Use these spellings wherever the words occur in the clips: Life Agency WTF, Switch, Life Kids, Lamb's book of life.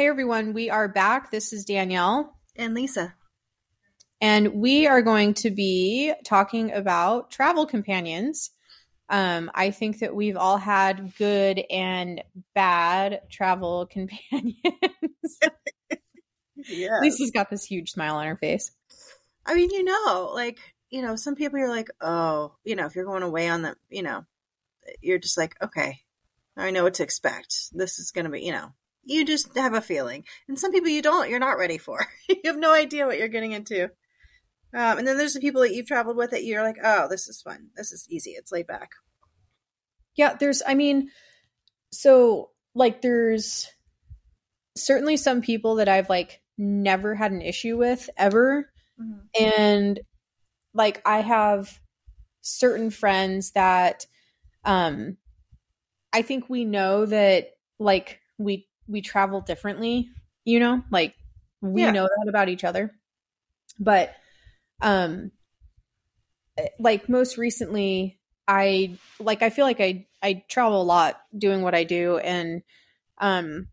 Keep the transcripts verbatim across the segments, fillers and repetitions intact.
Hey everyone, we are back. This is Danielle and Lisa, and we are going to be talking about travel companions. Um, I think that we've all had good and bad travel companions. Yes. Lisa's got this huge smile on her face. I mean, you know, like, you know, some people you're like, oh, you know, if you're going away on the, you know, you're just like, okay, I know what to expect. This is going to be, you know, you just have a feeling. And some people you don't, you're not ready for. You have no idea what you're getting into. Um, and then there's the people that you've traveled with that you're like, oh, this is fun. This is easy. It's laid back. Yeah, there's, I mean, so like there's certainly some people that I've like never had an issue with ever. Mm-hmm. And like I have certain friends that um, I think we know that like we we travel differently, you know, like we yeah. know that about each other. But Um, like most recently, I like, I feel like I, I travel a lot doing what I do. And, um,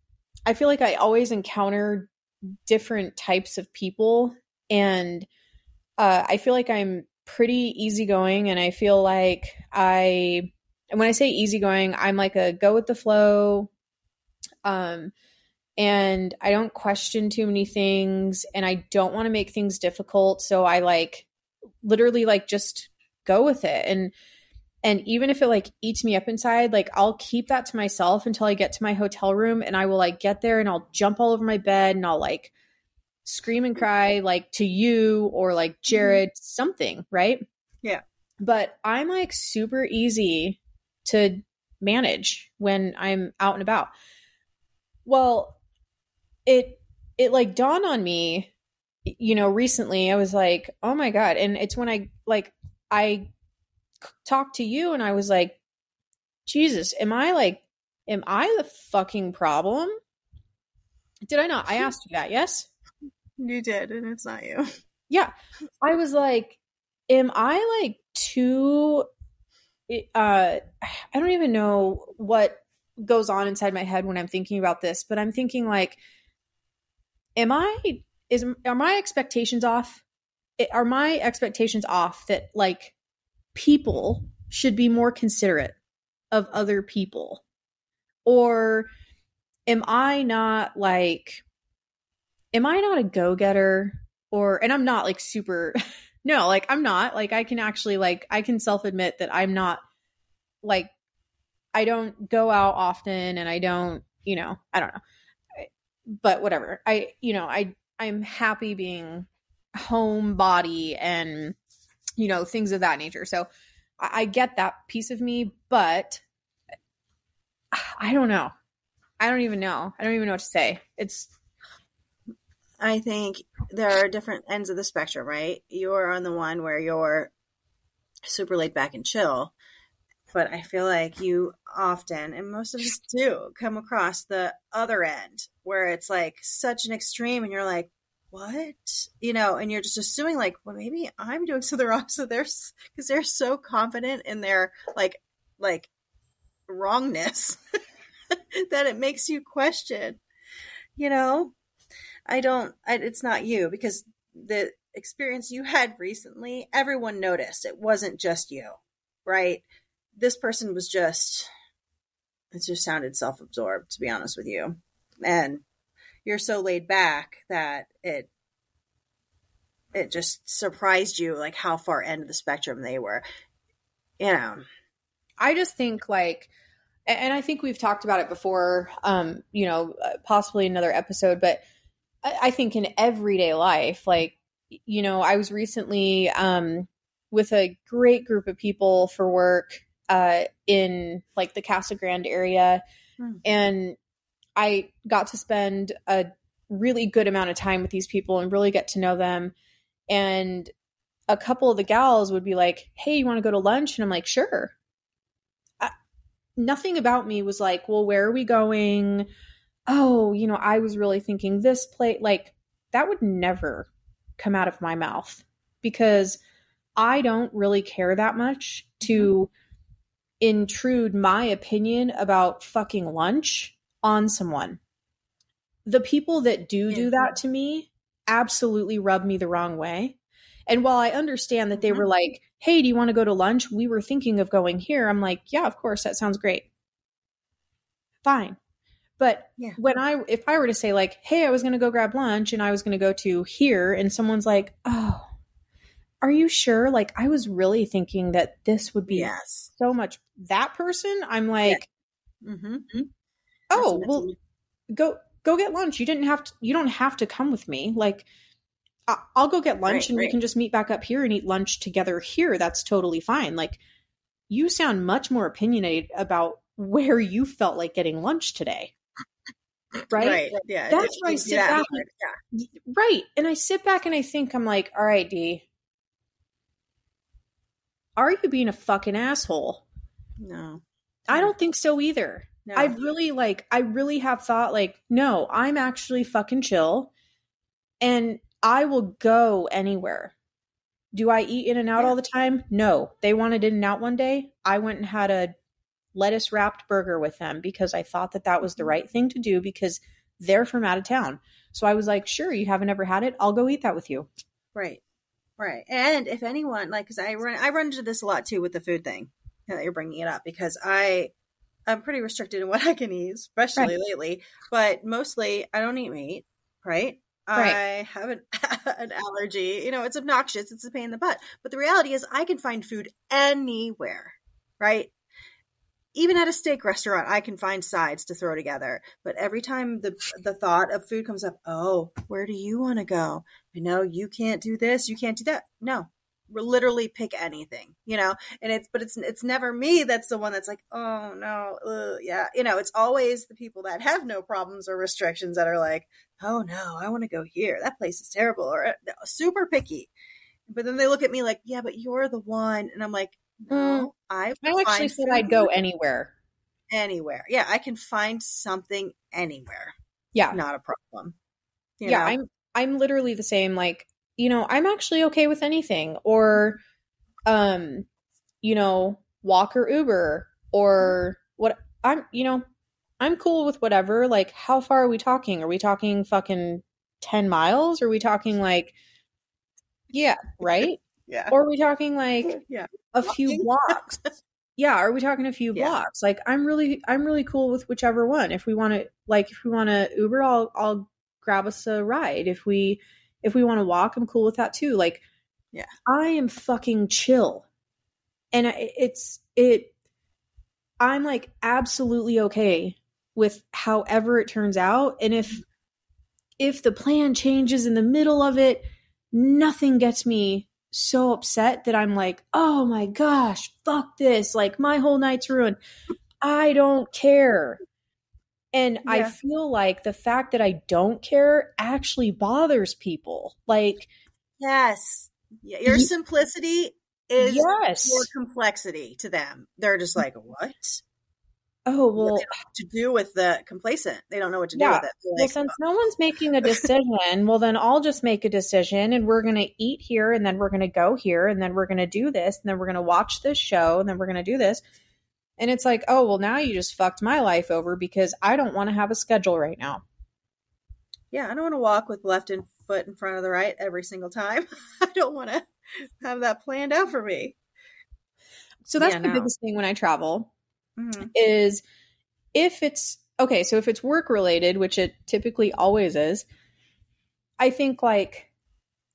I feel like I always encounter different types of people, and, uh, I feel like I'm pretty easygoing, and I feel like I, and when I say easygoing, I'm like a go with the flow. Um, And I don't question too many things, and I don't want to make things difficult. So I like literally like just go with it. And, and even if it like eats me up inside, like I'll keep that to myself until I get to my hotel room, and I will like get there and I'll jump all over my bed and I'll like scream and cry like to you or like Jared, something. Right. Yeah. But I'm like super easy to manage when I'm out and about. Well, It, it like dawned on me, you know, recently. I was like, oh my God. And it's when I, like, I talked to you and I was like, Jesus, am I like, am I the fucking problem? Did I not? I asked you that. Yes. You did. And it's not you. Yeah. I was like, am I like too, uh, I don't even know what goes on inside my head when I'm thinking about this, but I'm thinking like, Am I, is, are my expectations off? Are my expectations off that like people should be more considerate of other people? Or am I not like, am I not a go-getter? Or, and I'm not like super, no, like I'm not like, I can actually like, I can self-admit that I'm not like, I don't go out often, and I don't, you know, I don't know. But whatever, I, you know, I, I'm happy being homebody and, you know, things of that nature. So I, I get that piece of me, but I don't know. I don't even know. I don't even know what to say. It's, I think there are different ends of the spectrum, right? You're on the one where you're super laid back and chill, but I feel like you often, and most of us do, come across the other end where it's like such an extreme and you're like, what? You know, and you're just assuming like, well, maybe I'm doing something wrong. So they're, because they're so confident in their like, like wrongness that it makes you question, you know, I don't, I, it's not you, because the experience you had recently, everyone noticed. It wasn't just you, right? This person was just, it just sounded self-absorbed, to be honest with you. And you're so laid back that it, it just surprised you, like how far end of the spectrum they were. You know, I just think like, and I think we've talked about it before, um, you know, possibly another episode, but I think in everyday life, like, you know, I was recently um, with a great group of people for work, uh, in like the Casa Grande area. Mm. And I got to spend a really good amount of time with these people and really get to know them. And a couple of the gals would be like, hey, you want to go to lunch? And I'm like, sure. I, nothing about me was like, well, where are we going? Oh, you know, I was really thinking this place. Like that would never come out of my mouth, because I don't really care that much to mm-hmm. intrude my opinion about fucking lunch on someone. the people that do yeah. do that to me absolutely rub me the wrong way. And while I understand that they were like, hey, do you want to go to lunch? We were thinking of going here. I'm like, yeah, of course. That sounds great. Fine. But yeah. when I, if I were to say like, hey, I was going to go grab lunch and I was going to go to here, and someone's like, oh, are you sure? Like, I was really thinking that this would be yes. so much that person. I'm like, yeah. mm-hmm. Mm-hmm. oh, well, amazing. go, go get lunch. You didn't have to, you don't have to come with me. Like, I'll go get lunch right, and right. we can just meet back up here and eat lunch together here. That's totally fine. Like, you sound much more opinionated about where you felt like getting lunch today. Right. right. Yeah. That's it, where I sit yeah, back. Yeah. Right. And I sit back and I think, I'm like, all right, D, are you being a fucking asshole? No, I don't think so either. No. I really like, I really have thought like, no, I'm actually fucking chill. And I will go anywhere. Do I eat In-N-Out yeah. all the time? No. They wanted In-N-Out one day. I went and had a lettuce wrapped burger with them because I thought that that was the right thing to do because they're from out of town. So I was like, sure, you haven't ever had it. I'll go eat that with you. Right. Right. And if anyone, like, cause I run, I run into this a lot too with the food thing now that you're bringing it up, because I, I'm pretty restricted in what I can eat, especially right. lately, but mostly I don't eat meat. Right. Right. I have an, an allergy. You know, it's obnoxious. It's a pain in the butt. But the reality is I can find food anywhere, right? Even at a steak restaurant, I can find sides to throw together. But every time the the thought of food comes up, oh, where do you want to go? You know, you can't do this. You can't do that. No, we're literally pick anything, you know? And it's, but it's, it's never me that's the one that's like, oh no, ugh, yeah. You know, it's always the people that have no problems or restrictions that are like, oh no, I want to go here. That place is terrible. Or no, super picky. But then they look at me like, yeah, but you're the one. And I'm like, no, mm. I, I actually said I'd go anywhere. Anywhere. Yeah. I can find something anywhere. Yeah. Not a problem. You yeah. know? I'm, I'm literally the same. Like, you know, I'm actually okay with anything, or, um, you know, walk or Uber or what I'm, you know, I'm cool with whatever. Like, how far are we talking? Are we talking fucking ten miles? Are we talking like, yeah, right? Yeah. Or are we talking like yeah. a few blocks? Yeah. Are we talking a few yeah. blocks? Like, I'm really, I'm really cool with whichever one. If we want to, like, if we want to Uber, I'll, I'll grab us a ride. If we, if we want to walk, I'm cool with that too. Like, yeah, I am fucking chill. And it's, it, I'm like absolutely okay with however it turns out. And if, if the plan changes in the middle of it, nothing gets me so upset that I'm like, oh my gosh, fuck this. Like, my whole night's ruined. I don't care. And yeah. I feel like the fact that I don't care actually bothers people. Like, yes, your simplicity is yes. more complexity to them. They're just like, what? Oh, well, they don't know what to do with the complacent. They don't know what to yeah. do with it. Well, like, since no one's making a decision, well, then I'll just make a decision, and we're going to eat here, and then we're going to go here, and then we're going to do this, and then we're going to watch this show, and then we're going to do this. And it's like, oh, well, now you just fucked my life over because I don't want to have a schedule right now. Yeah, I don't want to walk with left and foot in front of the right every single time. I don't want to have that planned out for me. So that's yeah, the no. biggest thing when I travel mm-hmm. is if it's okay. So if it's work related, which it typically always is, I think like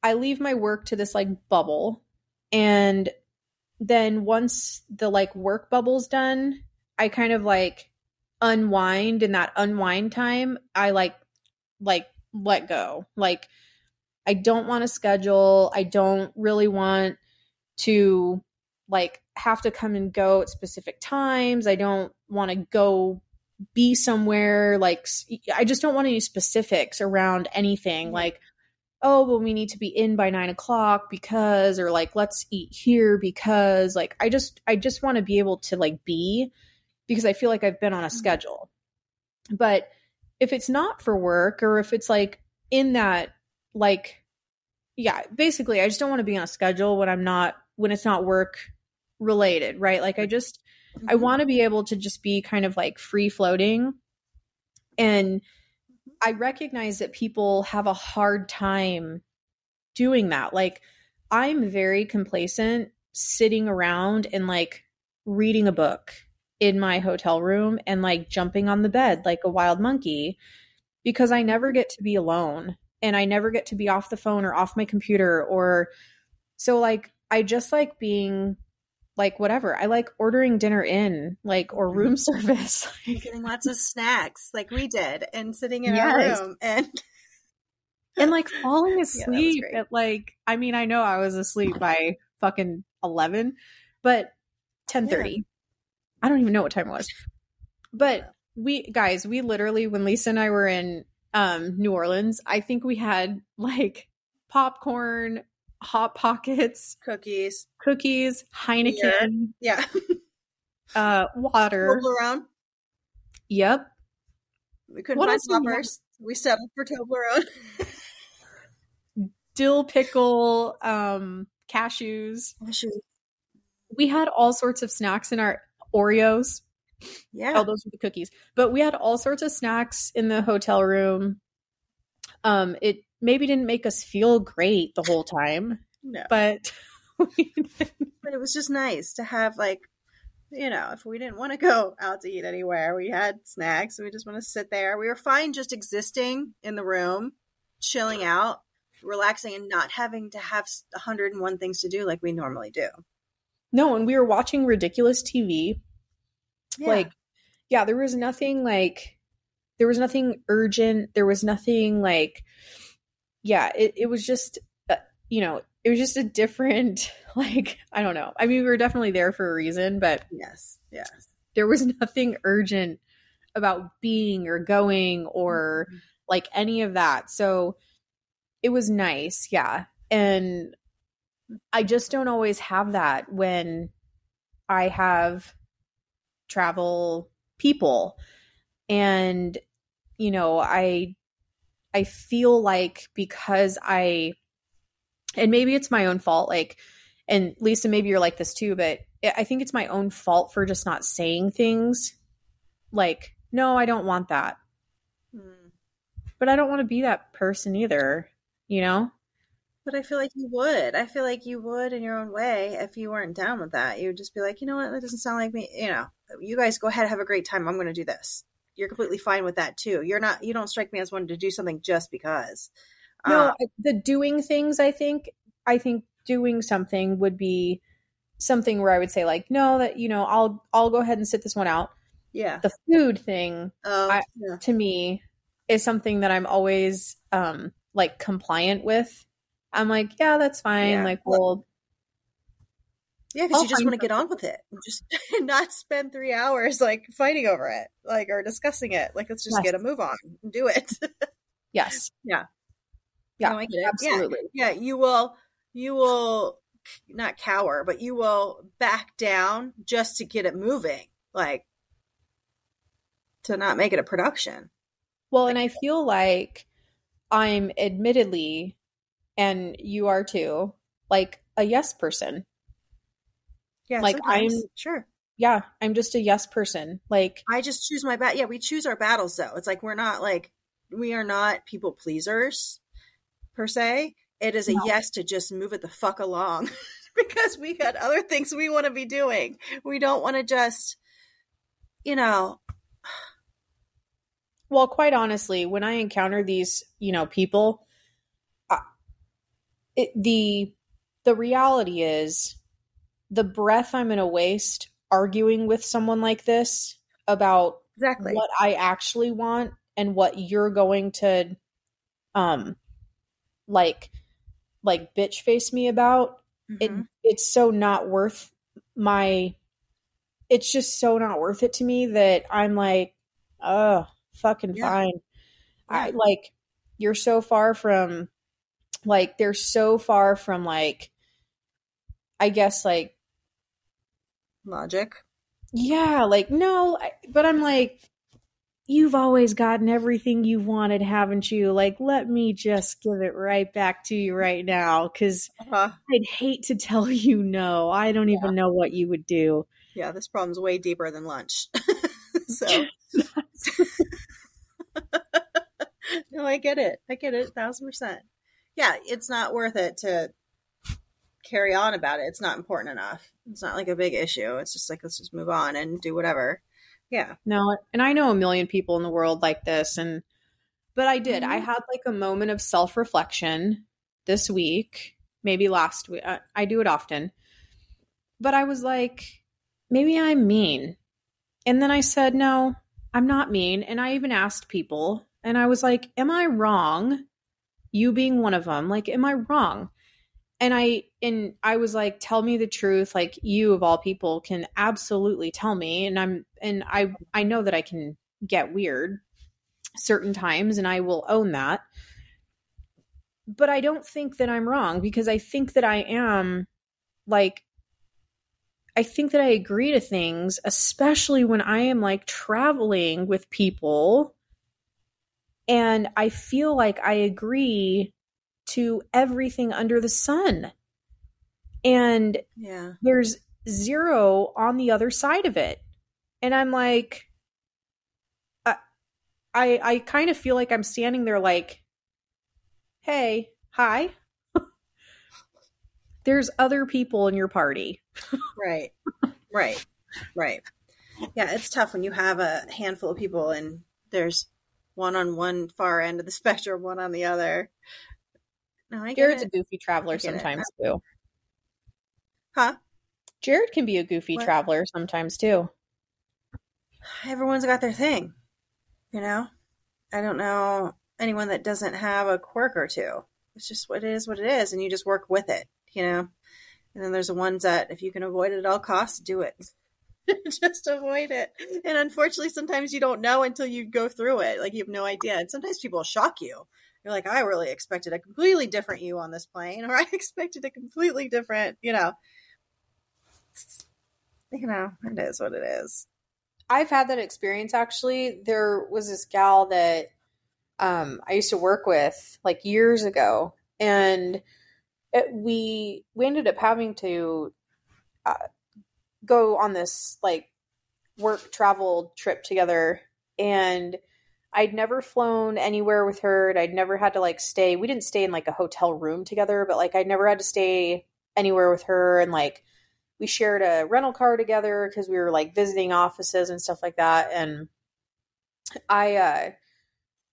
I leave my work to this like bubble, and then once the like work bubble's done, I kind of like unwind, and that unwind time, I like, like let go. Like, I don't want to schedule. I don't really want to like have to come and go at specific times. I don't want to go be somewhere. Like, I just don't want any specifics around anything. Like, oh, well, we need to be in by nine o'clock because, or like, let's eat here because, like, I just, I just want to be able to like be, because I feel like I've been on a schedule. But if it's not for work, or if it's like in that, like, yeah, basically I just don't want to be on a schedule when I'm not, when it's not work related. Right. Like, I just, mm-hmm. I want to be able to just be kind of like free floating. And I recognize that people have a hard time doing that. Like, I'm very complacent sitting around and like reading a book in my hotel room and like jumping on the bed like a wild monkey, because I never get to be alone and I never get to be off the phone or off my computer. Or so like, I just like being like, whatever. I like ordering dinner in, like, or room service. Getting lots of snacks like we did and sitting in yes. our room and and like falling asleep yeah, at like, I mean, I know I was asleep by fucking eleven, but ten thirty. Yeah. I don't even know what time it was. But we guys, we literally, when Lisa and I were in um, New Orleans, I think we had like popcorn, Hot Pockets, cookies, cookies, Heineken, yeah, yeah. uh, water, Toblerone. Yep, we couldn't find poppers. We settled for Toblerone, dill pickle, um, cashews. Cashews. We had all sorts of snacks in our Oreos. Yeah, oh, those were the cookies. But we had all sorts of snacks in the hotel room. Um, it. Maybe didn't make us feel great the whole time, no. but but it was just nice to have, like, you know, if we didn't want to go out to eat anywhere, we had snacks and we just want to sit there. We were fine just existing in the room, chilling out, relaxing, and not having to have one hundred and one things to do like we normally do. No, and we were watching ridiculous T V. Yeah. Like, yeah, there was nothing like, there was nothing urgent. There was nothing like... Yeah, it, it was just, uh, you know, it was just a different, like, I don't know. I mean, we were definitely there for a reason, but yes, yes. There was nothing urgent about being or going or mm-hmm. like any of that. So it was nice. Yeah. And I just don't always have that when I have travel people. And, you know, I... I feel like because I, and maybe it's my own fault, like, and Lisa, maybe you're like this too, but I think it's my own fault for just not saying things like, no, I don't want that. Hmm. But I don't want to be that person either, you know? But I feel like you would. I feel like you would in your own way if you weren't down with that. You would just be like, you know what? That doesn't sound like me. You know, you guys go ahead, have a great time. I'm going to do this. You're completely fine with that too. You're not, you don't strike me as one to do something just because. No, uh, the doing things, I think, I think doing something would be something where I would say like, no, that, you know, I'll, I'll go ahead and sit this one out. Yeah. The food thing um, I, yeah. to me is something that I'm always um, like compliant with. I'm like, yeah, that's fine. Yeah. Like, well, yeah, because you just want to get on with it and just not spend three hours like fighting over it, like, or discussing it. Like, let's just yes. get a move on and do it. Yes. Yeah. Yeah. Like, absolutely. Yeah. yeah. You will, you will not cower, but you will back down just to get it moving, like, to not make it a production. Well, like, and I feel like I'm admittedly, and you are too, like a yes person. Yeah, like sometimes. I'm sure. Yeah. I'm just a yes person. Like I just choose my bat. Yeah. We choose our battles though. It's like, we're not like, we are not people pleasers per se. It is a no. yes to just move it the fuck along because we got other things we want to be doing. We don't want to just, you know. Well, quite honestly, when I encounter these, you know, people, uh, it, the, the reality is, the breath I'm going to waste arguing with someone like this about exactly what I actually want and what you're going to, um, like, like bitch face me about. Mm-hmm. It, it's so not worth my, it's just so not worth it to me that I'm like, oh, fucking yeah. fine. Yeah. I like, you're so far from like, they're so far from like, I guess like, logic. Yeah. Like, no, I, but I'm like, you've always gotten everything you wanted, haven't you? Like, let me just give it right back to you right now. Cause uh-huh. I'd hate to tell you, no, I don't yeah. even know what you would do. Yeah. This problem's way deeper than lunch. So I get it. I get it. A thousand percent. Yeah. It's not worth it to carry on about it. It's not important enough. It's not like a big issue. It's just like, let's just move on and do whatever. Yeah. No. And I know a million people in the world like this. And, but I did, mm-hmm. I had like a moment of self-reflection this week, maybe last week. I, I do it often, but I was like, maybe I'm mean. And then I said, no, I'm not mean. And I even asked people and I was like, am I wrong? You being one of them, like, am I wrong? And I, and I was like, tell me the truth. Like, you of all people can absolutely tell me. And I'm, and I, I know that I can get weird certain times and I will own that, but I don't think that I'm wrong because I think that I am like, I think that I agree to things, especially when I am like traveling with people and I feel like I agree to everything under the sun. And yeah. There's zero on the other side of it. And I'm like, I, I, I kind of feel like I'm standing there like, hey, hi. There's other people in your party. Right. Right. Right. Yeah. It's tough when you have a handful of people and there's one on one far end of the spectrum, one on the other. No, I Jared's get a goofy traveler sometimes it. too. Huh? Jared can be a goofy what? traveler sometimes too. Everyone's got their thing. You know, I don't know anyone that doesn't have a quirk or two. It's just what it is, what it is. And you just work with it. You know, and then there's the ones that if you can avoid it at all costs, do it. Just avoid it. And unfortunately, sometimes you don't know until you go through it. Like, you have no idea. And sometimes people will shock you. You're like, I really expected a completely different you on this plane, or I expected a completely different, you know, you know, it is what it is. I've had that experience. Actually, there was this gal that um, I used to work with like years ago, and It, we we ended up having to uh, go on this like work travel trip together, and I'd never flown anywhere with her, and I'd never had to like stay. We didn't stay in like a hotel room together, but like I'd never had to stay anywhere with her, and like we shared a rental car together because we were like visiting offices and stuff like that. And I uh,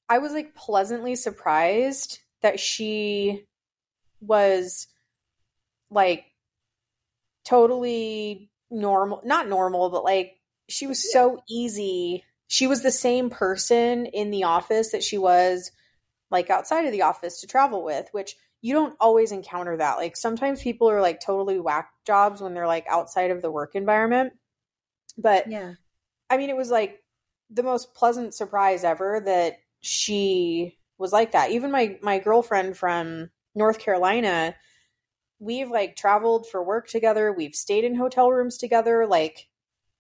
I was like pleasantly surprised that she was like totally normal, not normal, but like she was yeah. so easy. She was the same person in the office that she was like outside of the office to travel with, which you don't always encounter that. Like sometimes people are like totally whack jobs when they're like outside of the work environment. But yeah, I mean, it was like the most pleasant surprise ever that she was like that. Even my, my girlfriend from North Carolina, we've like traveled for work together. We've stayed in hotel rooms together. Like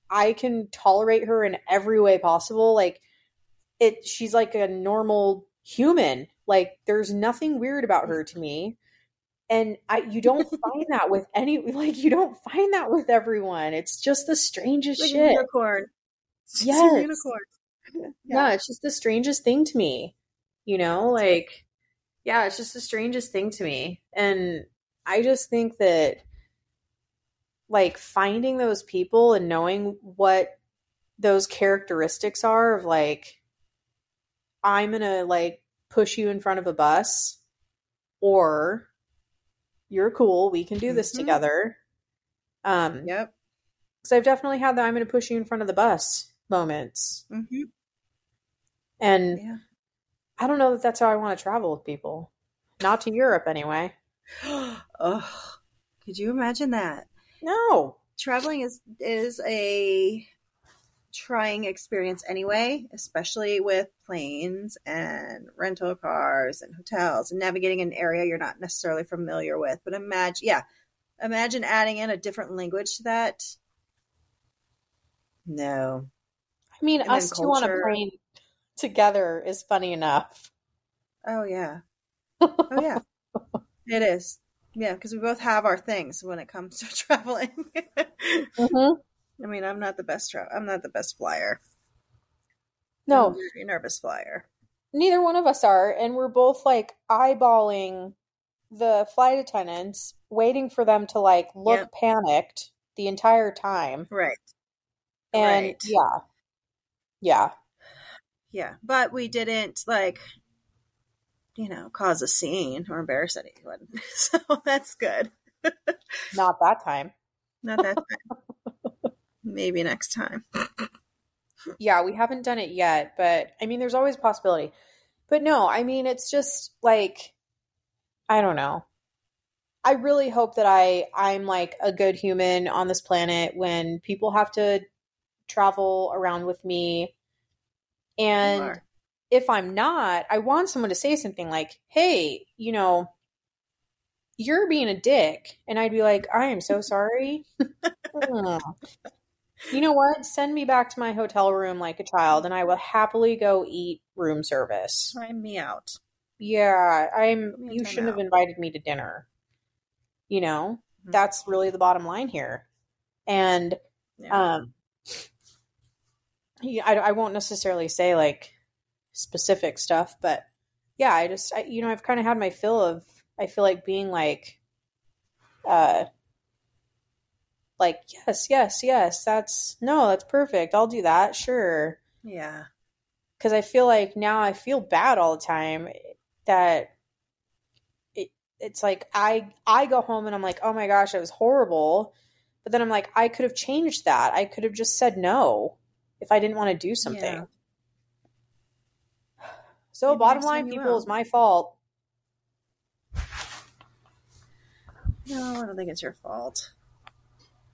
I can tolerate her in every way possible. Like it, she's like a normal human. Like there's nothing weird about her to me. And I, you don't find that with any, like you don't find that with everyone. It's just the strangest like shit. A unicorn. It's yes. a unicorn. Yeah. yeah. It's just the strangest thing to me, you know, like, yeah, it's just the strangest thing to me. And I just think that like finding those people and knowing what those characteristics are of like, I'm going to like push you in front of a bus, or you're cool, we can do this mm-hmm. together. Um, yep. So I've definitely had the I'm going to push you in front of the bus moments. Mm-hmm. And yeah. I don't know that that's how I want to travel with people. Not to Europe anyway. Oh, could you imagine that? No. Traveling is, is a trying experience anyway, especially with planes and rental cars and hotels and navigating an area you're not necessarily familiar with. But imagine, yeah, imagine adding in a different language to that. No. I mean, and us two on a plane together is funny enough. Oh yeah. Oh yeah. It is. Yeah. Cause we both have our things when it comes to traveling. Mm-hmm. I mean, I'm not the best, tra- I'm not the best flyer. No. I'm a nervous flyer. Neither one of us are. And we're both like eyeballing the flight attendants, waiting for them to like look yep. panicked the entire time. Right. And right. yeah. Yeah. Yeah. But we didn't like, you know, cause a scene or embarrass anyone. So that's good. Not that time. Not that time. Maybe next time. Yeah, we haven't done it yet, but I mean, there's always a possibility. But no, I mean, it's just like, I don't know. I really hope that I, I'm like a good human on this planet when people have to travel around with me. And if I'm not, I want someone to say something like, hey, you know, you're being a dick. And I'd be like, I am so sorry. You know what? Send me back to my hotel room like a child, and I will happily go eat room service. Time me out. Yeah, I'm. Me you shouldn't out. have invited me to dinner. You know, mm-hmm. that's really the bottom line here. And yeah. um, I, I won't necessarily say like specific stuff, but yeah, I just I, you know I've kind of had my fill of I feel like being like, uh. Like, yes, yes, yes, that's, no, that's perfect. I'll do that. Sure. Yeah. Because I feel like now I feel bad all the time that it it's like I I go home and I'm like, oh my gosh, I was horrible. But then I'm like, I could have changed that. I could have just said no if I didn't want to do something. Yeah. So Maybe bottom line, people, it's my fault. No, I don't think it's your fault.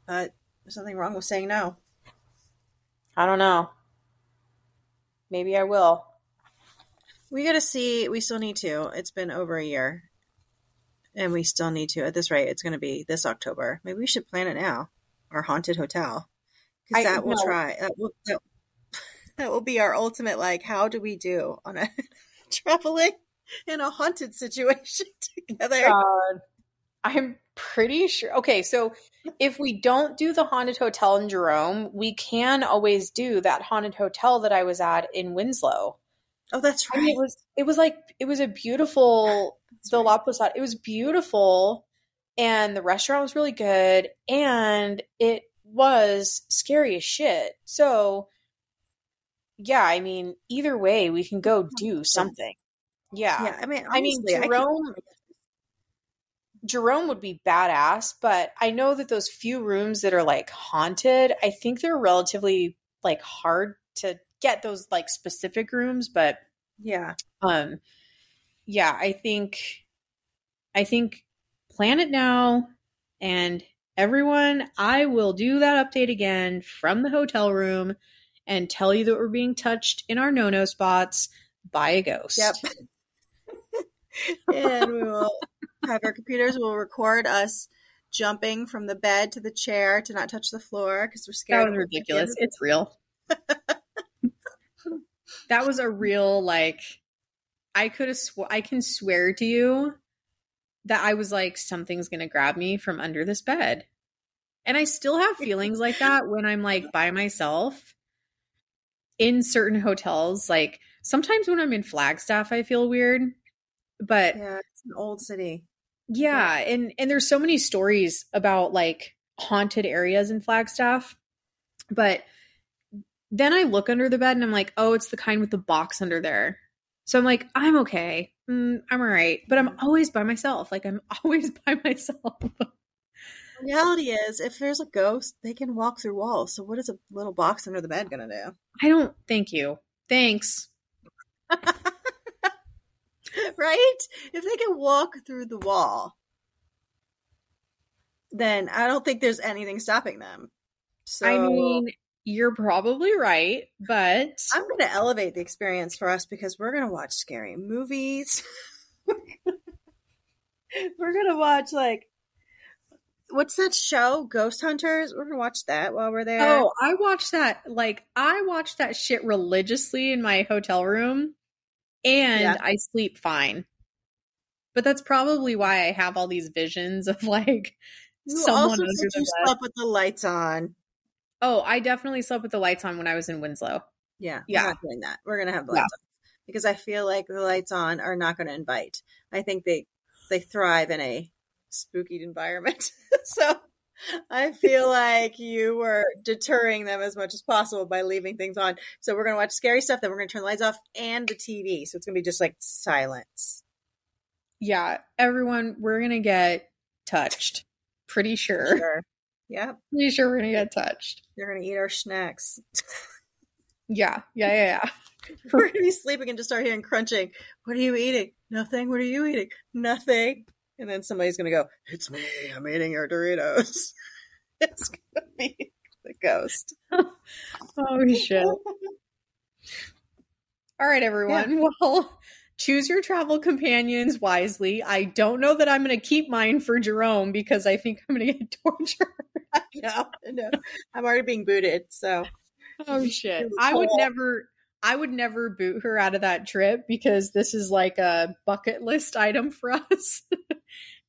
But there's nothing wrong with saying no. I don't know. Maybe I will. We got to see. We still need to. It's been over a year. And we still need to. At this rate, it's going to be this October. Maybe we should plan it now. Our haunted hotel. Because that will no. try. That will, that, that will be our ultimate, like, how do we do on a traveling in a haunted situation together? God. I'm pretty sure. Okay, so if we don't do the haunted hotel in Jerome, we can always do that haunted hotel that I was at in Winslow. Oh, that's right. I mean, it was it was like it was a beautiful the La Posada. It was beautiful, and the restaurant was really good, and it was scary as shit. So, yeah, I mean, either way, we can go do something. Yeah, yeah. I mean, honestly, I mean, Jerome. I can- Jerome would be badass, but I know that those few rooms that are like haunted, I think they're relatively like hard to get those like specific rooms, but yeah. Um, yeah, I think, I think plan it now, and everyone, I will do that update again from the hotel room and tell you that we're being touched in our no-no spots by a ghost. Yep. And we will have our computers. We'll record us jumping from the bed to the chair to not touch the floor because we're scared. That was ridiculous. It's real. That was a real, like, I could have, sw- I can swear to you that I was like, something's going to grab me from under this bed. And I still have feelings like that when I'm like by myself in certain hotels. Like sometimes when I'm in Flagstaff, I feel weird. But yeah, it's an old city. Yeah, yeah. And, and there's so many stories about like haunted areas in Flagstaff. But then I look under the bed and I'm like, oh, it's the kind with the box under there. So I'm like, I'm okay. Mm, I'm all right. But I'm always by myself. Like I'm always by myself. The reality is if there's a ghost, they can walk through walls. So what is a little box under the bed going to do? I don't. Thank you. Thanks. Right? If they can walk through the wall, then I don't think there's anything stopping them. So I mean, you're probably right, but I'm going to elevate the experience for us because we're going to watch scary movies. We're going to watch like what's that show? Ghost Hunters. We're going to watch that while we're there. Oh, I watched that. Like I watched that shit religiously in my hotel room. And yeah. I sleep fine. But that's probably why I have all these visions of like you someone also under the bed. You slept with the lights on. Oh, I definitely slept with the lights on when I was in Winslow. Yeah. Yeah. We're not doing that. We're going to have the lights yeah. on. because I feel like the lights on are not going to invite. I think they, they thrive in a spooky environment. So I feel like you were deterring them as much as possible by leaving things on. So we're going to watch scary stuff, then we're going to turn the lights off and the T V. So it's going to be just like silence. Yeah. Everyone, we're going to get touched. Pretty sure. sure. Yeah. Pretty sure we're going to get touched. They're going to eat our snacks. Yeah. Yeah. Yeah. Yeah. We're going to be sleeping and just start hearing crunching. What are you eating? Nothing. What are you eating? Nothing. And then somebody's going to go, it's me. I'm eating your Doritos. It's going to be the ghost. Oh, shit. All right, everyone. Yeah. Well, choose your travel companions wisely. I don't know that I'm going to keep mine for Jerome because I think I'm going to get tortured. No, no. I'm already being booted, so. Oh, shit. I would never... I would never boot her out of that trip because this is like a bucket list item for us.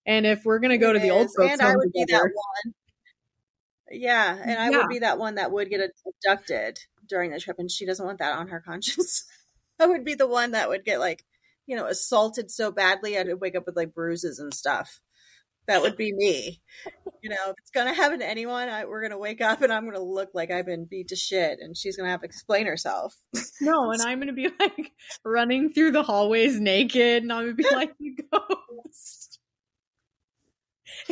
And if we're going to go it to the is. old folks and home I would together, be that one. Yeah. And yeah. I would be that one that would get abducted during the trip. And she doesn't want that on her conscience. I would be the one that would get like, you know, assaulted so badly. I would wake up with like bruises and stuff. That would be me. You know, if it's going to happen to anyone, I, we're going to wake up and I'm going to look like I've been beat to shit and she's going to have to explain herself. No, and I'm going to be like running through the hallways naked and I'm going to be like the ghost.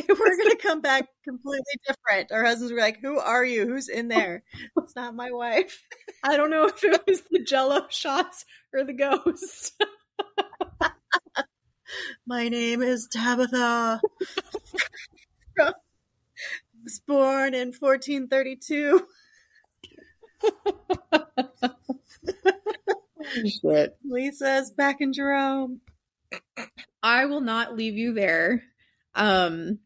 We're going to come back completely different. Our husbands were like, who are you? Who's in there? It's not my wife. I don't know if it was the Jell-O shots or the ghost. My name is Tabitha. I was born in fourteen thirty-two. Shit. Lisa's back in Jerome. I will not leave you there. Um,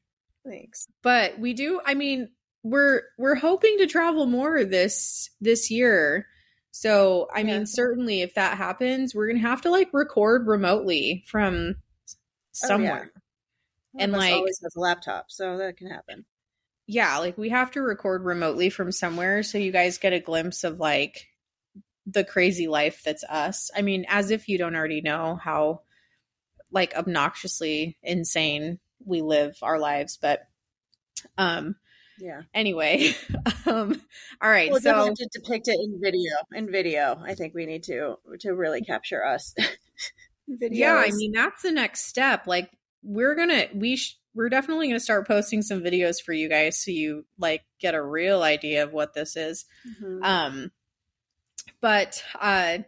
Thanks. But we do, I mean, we're we're hoping to travel more this this year. So, I mean, yeah. Certainly if that happens, we're going to have to like record remotely from somewhere. Oh, yeah. And like always has a laptop, so that can happen. Yeah, like we have to record remotely from somewhere so you guys get a glimpse of like the crazy life that's us. I mean, as if you don't already know how like obnoxiously insane we live our lives, but um yeah. Anyway, um, all right. Well, so we'll have to depict it in video. In video, I think we need to to really capture us. Videos. Yeah, I mean that's the next step. Like we're gonna we sh- we're definitely gonna start posting some videos for you guys so you like get a real idea of what this is. Mm-hmm. Um, but uh,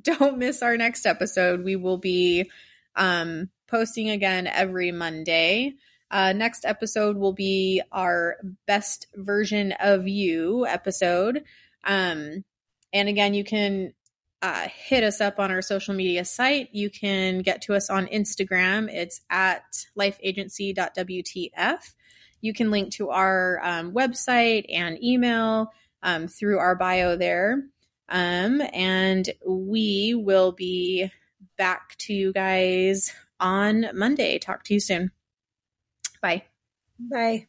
don't miss our next episode. We will be um posting again every Monday. Uh, next episode will be our best version of you episode. Um, and again, you can uh, hit us up on our social media site. You can get to us on Instagram. It's at life agency dot w t f. You can link to our um, website and email um, through our bio there. Um, and we will be back to you guys on Monday. Talk to you soon. Bye. Bye.